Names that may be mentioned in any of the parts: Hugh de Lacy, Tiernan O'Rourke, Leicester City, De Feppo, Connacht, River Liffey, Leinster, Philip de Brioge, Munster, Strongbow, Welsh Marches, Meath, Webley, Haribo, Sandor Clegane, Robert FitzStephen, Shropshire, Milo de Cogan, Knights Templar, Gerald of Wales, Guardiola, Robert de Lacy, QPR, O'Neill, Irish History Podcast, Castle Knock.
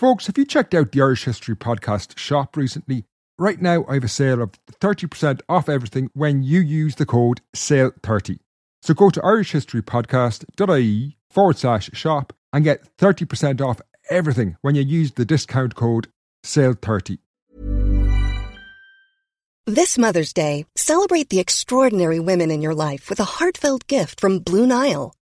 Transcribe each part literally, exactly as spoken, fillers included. Folks, if you checked out the Irish History Podcast shop recently, right now I have a sale of thirty percent off everything when you use the code sale thirty. So go to irishhistorypodcast.ie forward slash shop and get thirty percent off everything when you use the discount code sale thirty. This Mother's Day, celebrate the extraordinary women in your life with a heartfelt gift from Blue Nile.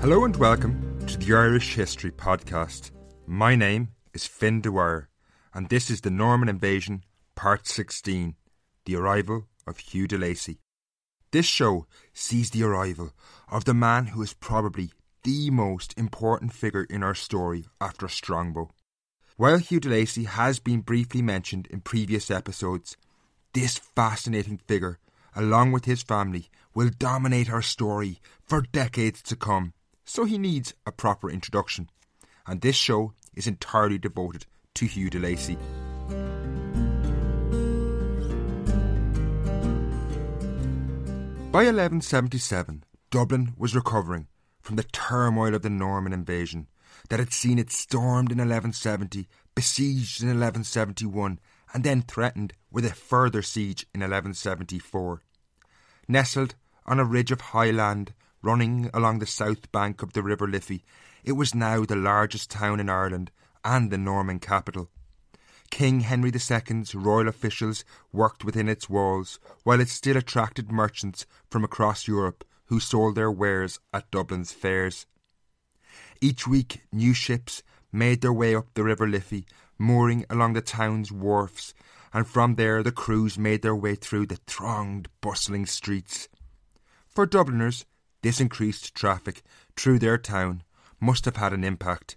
Hello and welcome to the Irish History Podcast. My name is Finn DeWire, and this is the Norman Invasion, Part sixteen, The Arrival of Hugh de Lacy. This show sees the arrival of the man who is probably the most important figure in our story after Strongbow. While Hugh de Lacy has been briefly mentioned in previous episodes, this fascinating figure, along with his family, will dominate our story for decades to come, so he needs a proper introduction. And this show is entirely devoted to Hugh de Lacy. By eleven seventy-seven, Dublin was recovering from the turmoil of the Norman invasion that had seen it stormed in eleven seventy, besieged in eleven seventy-one, and then threatened with a further siege in eleven seventy-four. Nestled on a ridge of high land running along the south bank of the River Liffey, it was now the largest town in Ireland and the Norman capital. King Henry the Second's royal officials worked within its walls, while it still attracted merchants from across Europe who sold their wares at Dublin's fairs. Each week, new ships made their way up the River Liffey, mooring along the town's wharfs, and from there the crews made their way through the thronged, bustling streets. For Dubliners, this increased traffic through their town must have had an impact.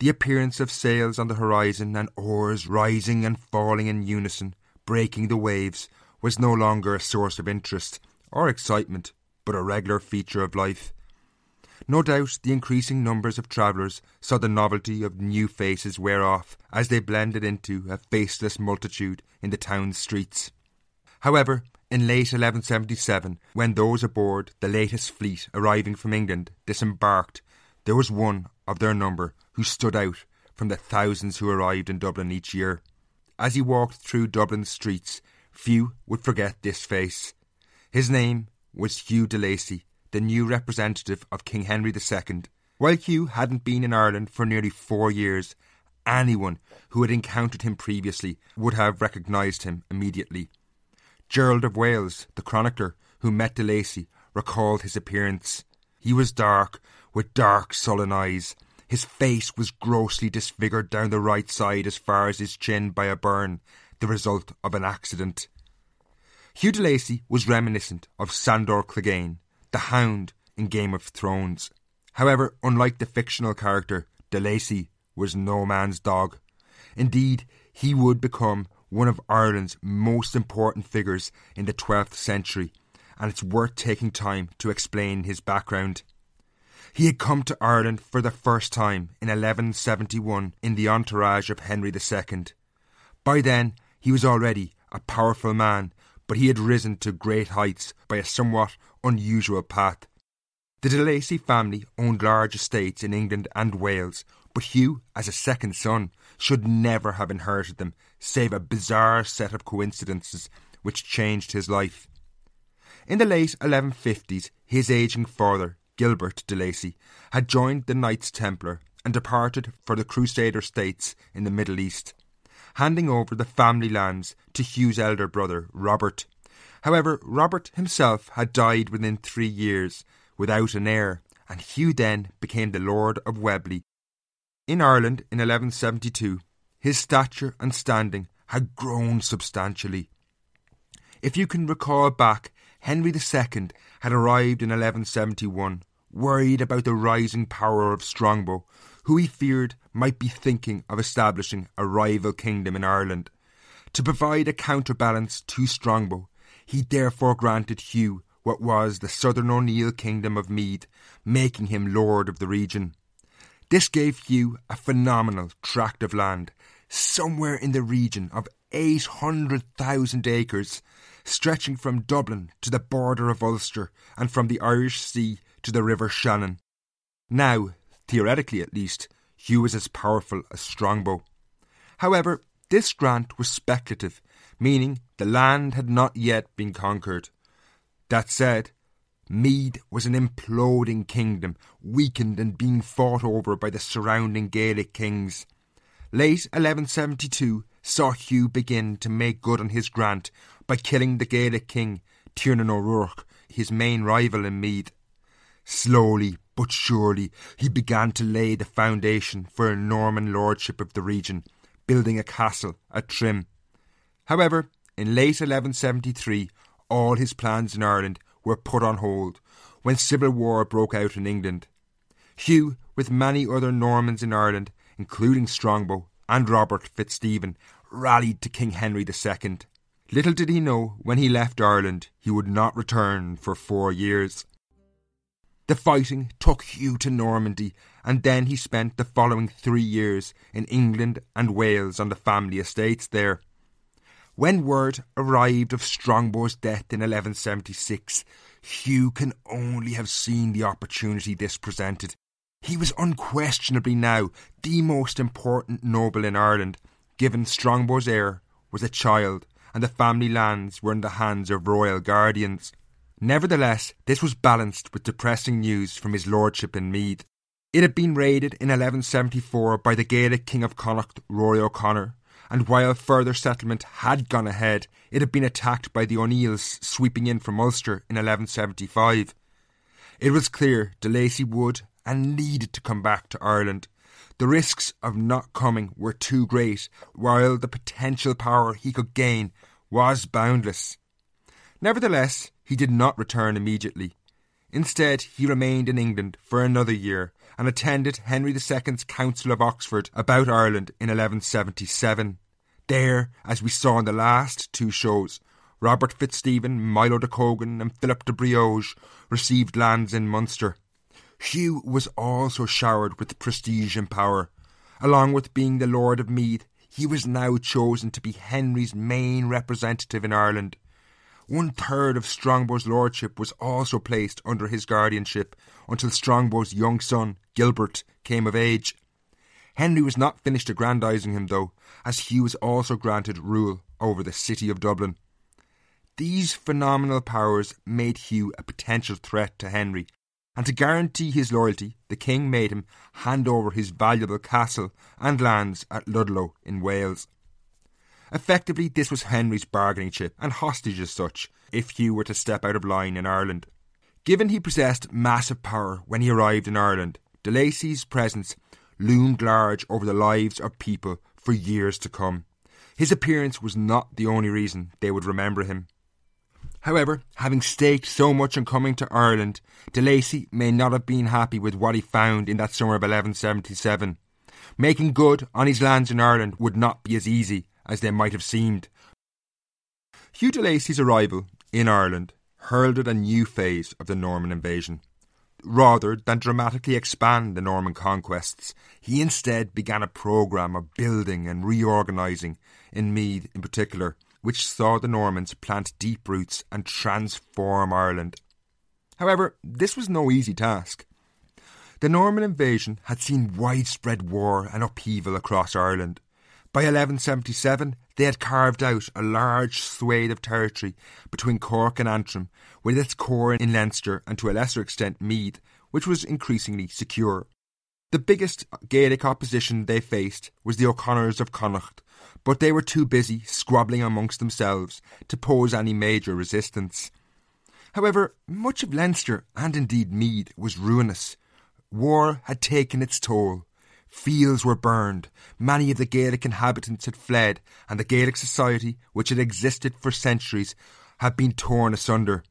The appearance of sails on the horizon and oars rising and falling in unison, breaking the waves, was no longer a source of interest or excitement, but a regular feature of life. No doubt the increasing numbers of travellers saw the novelty of new faces wear off as they blended into a faceless multitude in the town's streets. However, in late eleven seventy-seven, when those aboard the latest fleet arriving from England disembarked, there was one of their number who stood out from the thousands who arrived in Dublin each year. As he walked through Dublin's streets, few would forget this face. His name was Hugh de Lacy, the new representative of King Henry the Second. While Hugh hadn't been in Ireland for nearly four years, anyone who had encountered him previously would have recognised him immediately. Gerald of Wales, the chronicler who met de Lacy, recalled his appearance. He was dark, with dark, sullen eyes. His face was grossly disfigured down the right side as far as his chin by a burn, the result of an accident. Hugh de Lacy was reminiscent of Sandor Clegane, the Hound in Game of Thrones. However, unlike the fictional character, de Lacy was no man's dog. Indeed, he would become one of Ireland's most important figures in the twelfth century, and it's worth taking time to explain his background. He had come to Ireland for the first time in eleven seventy-one in the entourage of Henry the Second. By then, he was already a powerful man, but he had risen to great heights by a somewhat unusual path. The de Lacy family owned large estates in England and Wales, but Hugh, as a second son, should never have inherited them, save a bizarre set of coincidences which changed his life. In the late eleven fifties, his ageing father, Gilbert de Lacy, had joined the Knights Templar, and departed for the Crusader states in the Middle East, handing over the family lands to Hugh's elder brother, Robert. However, Robert himself had died within three years, without an heir, and Hugh then became the Lord of Webley. In Ireland in eleven seventy-two, his stature and standing had grown substantially. If you can recall back, Henry the Second had arrived in eleven seventy-one, worried about the rising power of Strongbow, who he feared might be thinking of establishing a rival kingdom in Ireland. To provide a counterbalance to Strongbow, he therefore granted Hugh what was the southern O'Neill kingdom of Meath, making him lord of the region. This gave Hugh a phenomenal tract of land, somewhere in the region of eight hundred thousand acres, stretching from Dublin to the border of Ulster and from the Irish Sea to the River Shannon. Now, theoretically at least, Hugh was as powerful as Strongbow. However, this grant was speculative, meaning the land had not yet been conquered. That said, Meath was an imploding kingdom, weakened and being fought over by the surrounding Gaelic kings. Late eleven seventy-two saw Hugh begin to make good on his grant by killing the Gaelic king, Tiernan O'Rourke, his main rival in Meath. Slowly but surely he began to lay the foundation for a Norman lordship of the region, building a castle at Trim. However, in late eleven seventy-three, all his plans in Ireland were put on hold when civil war broke out in England. Hugh, with many other Normans in Ireland, including Strongbow and Robert FitzStephen, rallied to King Henry the Second. Little did he know when he left Ireland he would not return for four years. The fighting took Hugh to Normandy, and then he spent the following three years in England and Wales on the family estates there. When word arrived of Strongbow's death in eleven seventy-six, Hugh can only have seen the opportunity this presented. He was unquestionably now the most important noble in Ireland, given Strongbow's heir was a child and the family lands were in the hands of royal guardians. Nevertheless, this was balanced with depressing news from his lordship in Meath. It had been raided in eleven seventy-four by the Gaelic King of Connacht, Rory O'Connor, and while further settlement had gone ahead, it had been attacked by the O'Neills sweeping in from Ulster in eleven seventy-five. It was clear de Lacy would and needed to come back to Ireland. The risks of not coming were too great, while the potential power he could gain was boundless. Nevertheless, he did not return immediately. Instead, he remained in England for another year and attended Henry the Second's Council of Oxford about Ireland in eleven seventy-seven. There, as we saw in the last two shows, Robert FitzStephen, Milo de Cogan and Philip de Brioge received lands in Munster. Hugh was also showered with prestige and power. Along with being the Lord of Meath, he was now chosen to be Henry's main representative in Ireland. One third of Strongbow's lordship was also placed under his guardianship until Strongbow's young son, Gilbert, came of age. Henry was not finished aggrandising him though, as Hugh was also granted rule over the city of Dublin. These phenomenal powers made Hugh a potential threat to Henry, and to guarantee his loyalty, the king made him hand over his valuable castle and lands at Ludlow in Wales. Effectively, this was Henry's bargaining chip and hostage as such, if Hugh were to step out of line in Ireland. Given he possessed massive power when he arrived in Ireland, de Lacy's presence loomed large over the lives of people for years to come. His appearance was not the only reason they would remember him. However, having staked so much on coming to Ireland, de Lacy may not have been happy with what he found in that summer of eleven seventy-seven. Making good on his lands in Ireland would not be as easy as they might have seemed. Hugh de Lacy's arrival in Ireland heralded at a new phase of the Norman invasion. Rather than dramatically expand the Norman conquests, he instead began a programme of building and reorganising, in Meath in particular, which saw the Normans plant deep roots and transform Ireland. However, this was no easy task. The Norman invasion had seen widespread war and upheaval across Ireland. By eleven seventy-seven, they had carved out a large swathe of territory between Cork and Antrim, with its core in Leinster and to a lesser extent Meath, which was increasingly secure. The biggest Gaelic opposition they faced was the O'Connors of Connaught, but they were too busy squabbling amongst themselves to pose any major resistance. However, much of Leinster, and indeed Meath, was ruinous. War had taken its toll. Fields were burned, many of the Gaelic inhabitants had fled, and the Gaelic society, which had existed for centuries, had been torn asunder.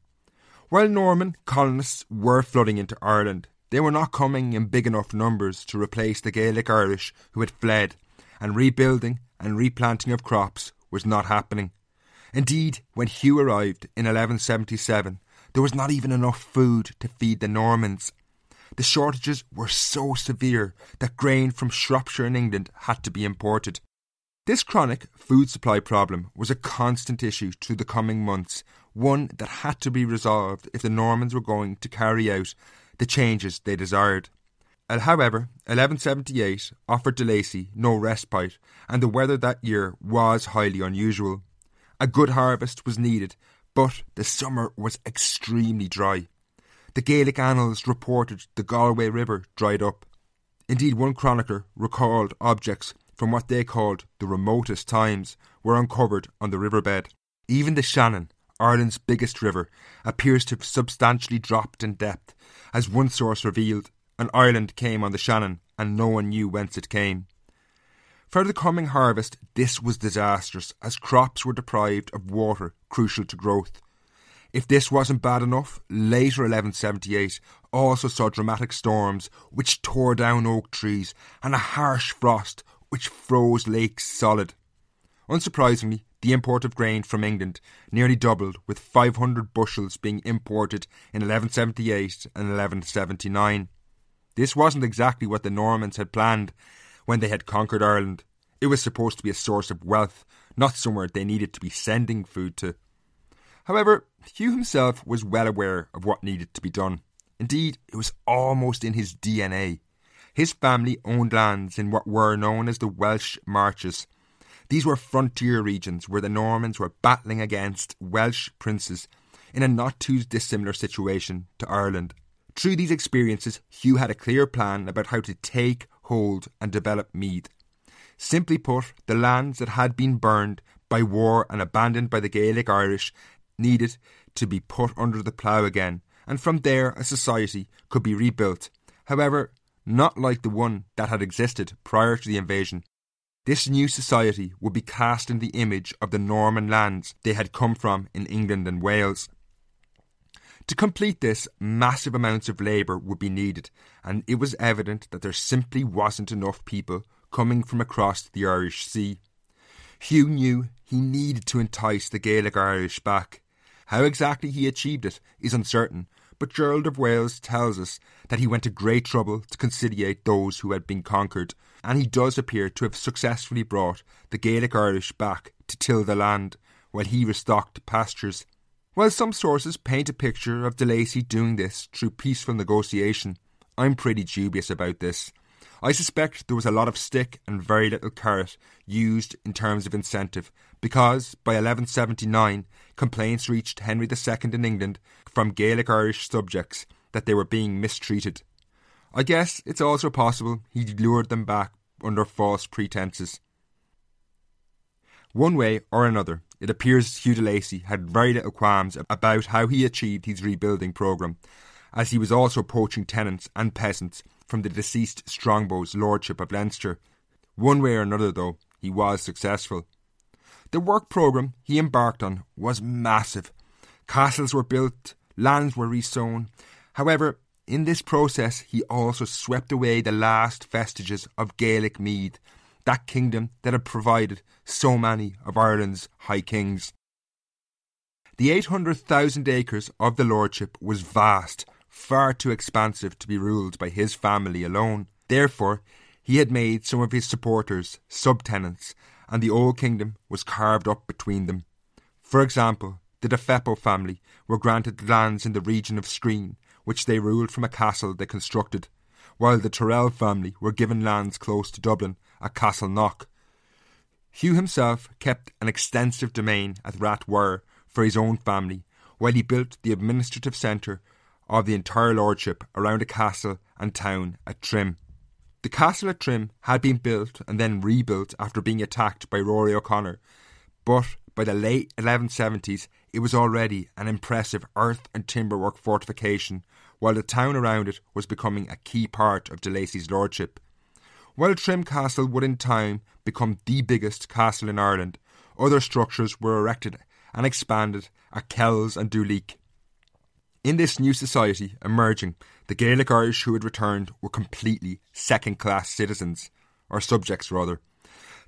While Norman colonists were flooding into Ireland, they were not coming in big enough numbers to replace the Gaelic Irish who had fled, and rebuilding and replanting of crops was not happening. Indeed, when Hugh arrived in eleven seventy-seven, there was not even enough food to feed the Normans. The shortages were so severe that grain from Shropshire in England had to be imported. This chronic food supply problem was a constant issue through the coming months, one that had to be resolved if the Normans were going to carry out the changes they desired. However, eleven seventy-eight offered de Lacy no respite, and the weather that year was highly unusual. A good harvest was needed, but the summer was extremely dry. The Gaelic annals reported the Galway River dried up. Indeed, one chronicler recalled objects from what they called the remotest times were uncovered on the riverbed. Even the Shannon, Ireland's biggest river, appears to have substantially dropped in depth. As one source revealed, an island came on the Shannon and no one knew whence it came. For the coming harvest, this was disastrous as crops were deprived of water crucial to growth. If this wasn't bad enough, later eleven seventy-eight also saw dramatic storms which tore down oak trees and a harsh frost which froze lakes solid. Unsurprisingly, the import of grain from England nearly doubled, with five hundred bushels being imported in eleven seventy-eight and eleven seventy-nine. This wasn't exactly what the Normans had planned when they had conquered Ireland. It was supposed to be a source of wealth, not somewhere they needed to be sending food to. However, Hugh himself was well aware of what needed to be done. Indeed, it was almost in his D N A. His family owned lands in what were known as the Welsh Marches. These were frontier regions where the Normans were battling against Welsh princes in a not too dissimilar situation to Ireland. Through these experiences, Hugh had a clear plan about how to take, hold and develop Meath. Simply put, the lands that had been burned by war and abandoned by the Gaelic Irish needed to be put under the plough again, and from there a society could be rebuilt, however, not like the one that had existed prior to the invasion. This new society would be cast in the image of the Norman lands they had come from in England and Wales. To complete this, massive amounts of labour would be needed, and it was evident that there simply wasn't enough people coming from across the Irish Sea. Hugh knew he needed to entice the Gaelic Irish back. How exactly he achieved it is uncertain, but Gerald of Wales tells us that he went to great trouble to conciliate those who had been conquered, and he does appear to have successfully brought the Gaelic Irish back to till the land, while he restocked pastures. While some sources paint a picture of de Lacy doing this through peaceful negotiation, I'm pretty dubious about this. I suspect there was a lot of stick and very little carrot used in terms of incentive, because by eleven seventy-nine complaints reached Henry the Second in England from Gaelic Irish subjects that they were being mistreated. I guess it's also possible he lured them back under false pretences. One way or another, it appears Hugh de Lacy had very little qualms about how he achieved his rebuilding programme, as he was also poaching tenants and peasants from the deceased Strongbow's lordship of Leinster. One way or another, though, he was successful. The work programme he embarked on was massive. Castles were built, lands were resown. However, in this process he also swept away the last vestiges of Gaelic Meath, that kingdom that had provided so many of Ireland's high kings. The eight hundred thousand acres of the lordship was vast, far too expansive to be ruled by his family alone. Therefore, he had made some of his supporters subtenants, and the old kingdom was carved up between them. For example, the De Feppo family were granted lands in the region of Screen, which they ruled from a castle they constructed, while the Tyrrell family were given lands close to Dublin at Castle Knock. Hugh himself kept an extensive domain at Rathwire for his own family, while he built the administrative centre of the entire lordship around a castle and town at Trim. The castle at Trim had been built and then rebuilt after being attacked by Rory O'Connor, but by the late eleven seventies it was already an impressive earth and timberwork fortification, while the town around it was becoming a key part of de Lacy's lordship. While Trim Castle would in time become the biggest castle in Ireland, other structures were erected and expanded at Kells and Duleek. In this new society emerging, the Gaelic Irish who had returned were completely second-class citizens, or subjects rather.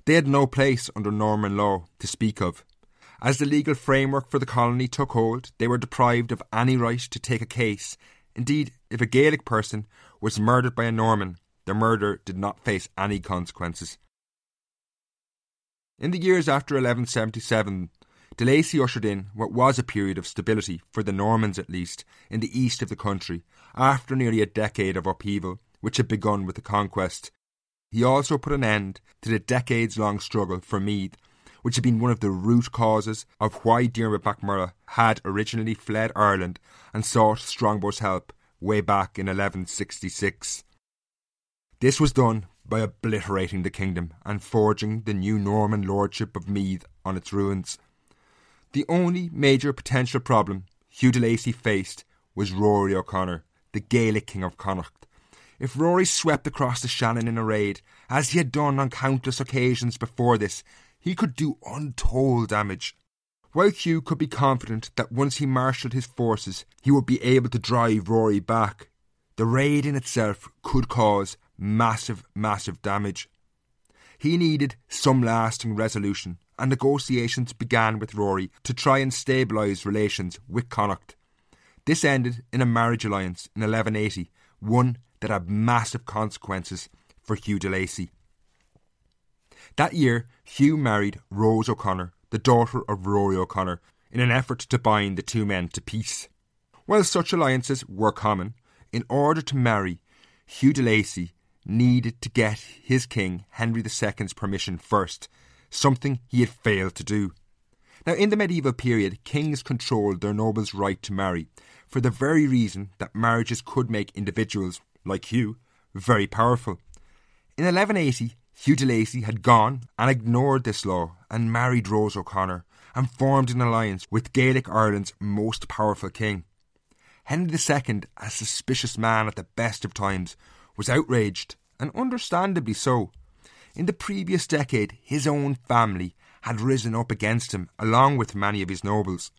They had no place under Norman law to speak of. As the legal framework for the colony took hold, they were deprived of any right to take a case. Indeed, if a Gaelic person was murdered by a Norman, their murder did not face any consequences. In the years after eleven seventy-seven, de Lacy ushered in what was a period of stability, for the Normans at least, in the east of the country, after nearly a decade of upheaval, which had begun with the conquest. He also put an end to the decades-long struggle for Meath, which had been one of the root causes of why Diarmaid Mac Murrough had originally fled Ireland and sought Strongbow's help way back in eleven sixty-six. This was done by obliterating the kingdom and forging the new Norman lordship of Meath on its ruins. The only major potential problem Hugh de Lacy faced was Rory O'Connor, the Gaelic king of Connacht. If Rory swept across the Shannon in a raid, as he had done on countless occasions before this, he could do untold damage. While Hugh could be confident that once he marshalled his forces, he would be able to drive Rory back, the raid in itself could cause massive, massive damage. He needed some lasting resolution, and negotiations began with Rory to try and stabilise relations with Connacht. This ended in a marriage alliance in eleven eighty, one that had massive consequences for Hugh de Lacy. That year, Hugh married Rose O'Connor, the daughter of Rory O'Connor, in an effort to bind the two men to peace. While such alliances were common, in order to marry, Hugh de Lacy needed to get his king, Henry the Second's permission first, something he had failed to do. Now, in the medieval period, kings controlled their nobles' right to marry, for the very reason that marriages could make individuals, like Hugh, very powerful. In eleven eighty, Hugh de Lacy had gone and ignored this law and married Rose O'Connor and formed an alliance with Gaelic Ireland's most powerful king. Henry the Second, a suspicious man at the best of times, was outraged, and understandably so. In the previous decade, his own family had risen up against him, along with many of his nobles.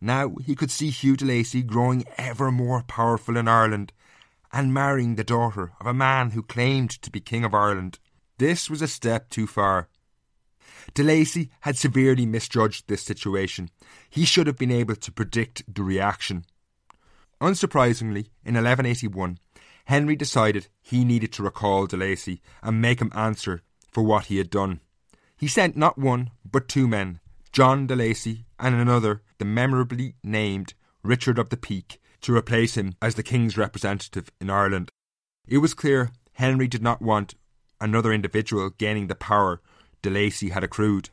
Now he could see Hugh de Lacy growing ever more powerful in Ireland and marrying the daughter of a man who claimed to be King of Ireland. This was a step too far. De Lacy had severely misjudged this situation. He should have been able to predict the reaction. Unsurprisingly, in eleven eighty-one, Henry decided he needed to recall de Lacy and make him answer for what he had done. He sent not one, but two men, John de Lacy and another, the memorably named Richard of the Peak, to replace him as the king's representative in Ireland. It was clear Henry did not want another individual gaining the power de Lacy had accrued.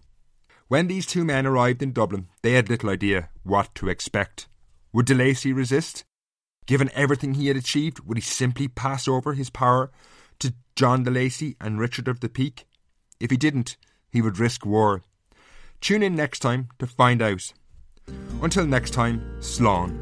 When these two men arrived in Dublin, they had little idea what to expect. Would de Lacy resist? Given everything he had achieved, would he simply pass over his power to John de Lacy and Richard of the Peak? If he didn't, he would risk war. Tune in next time to find out. Until next time, slán.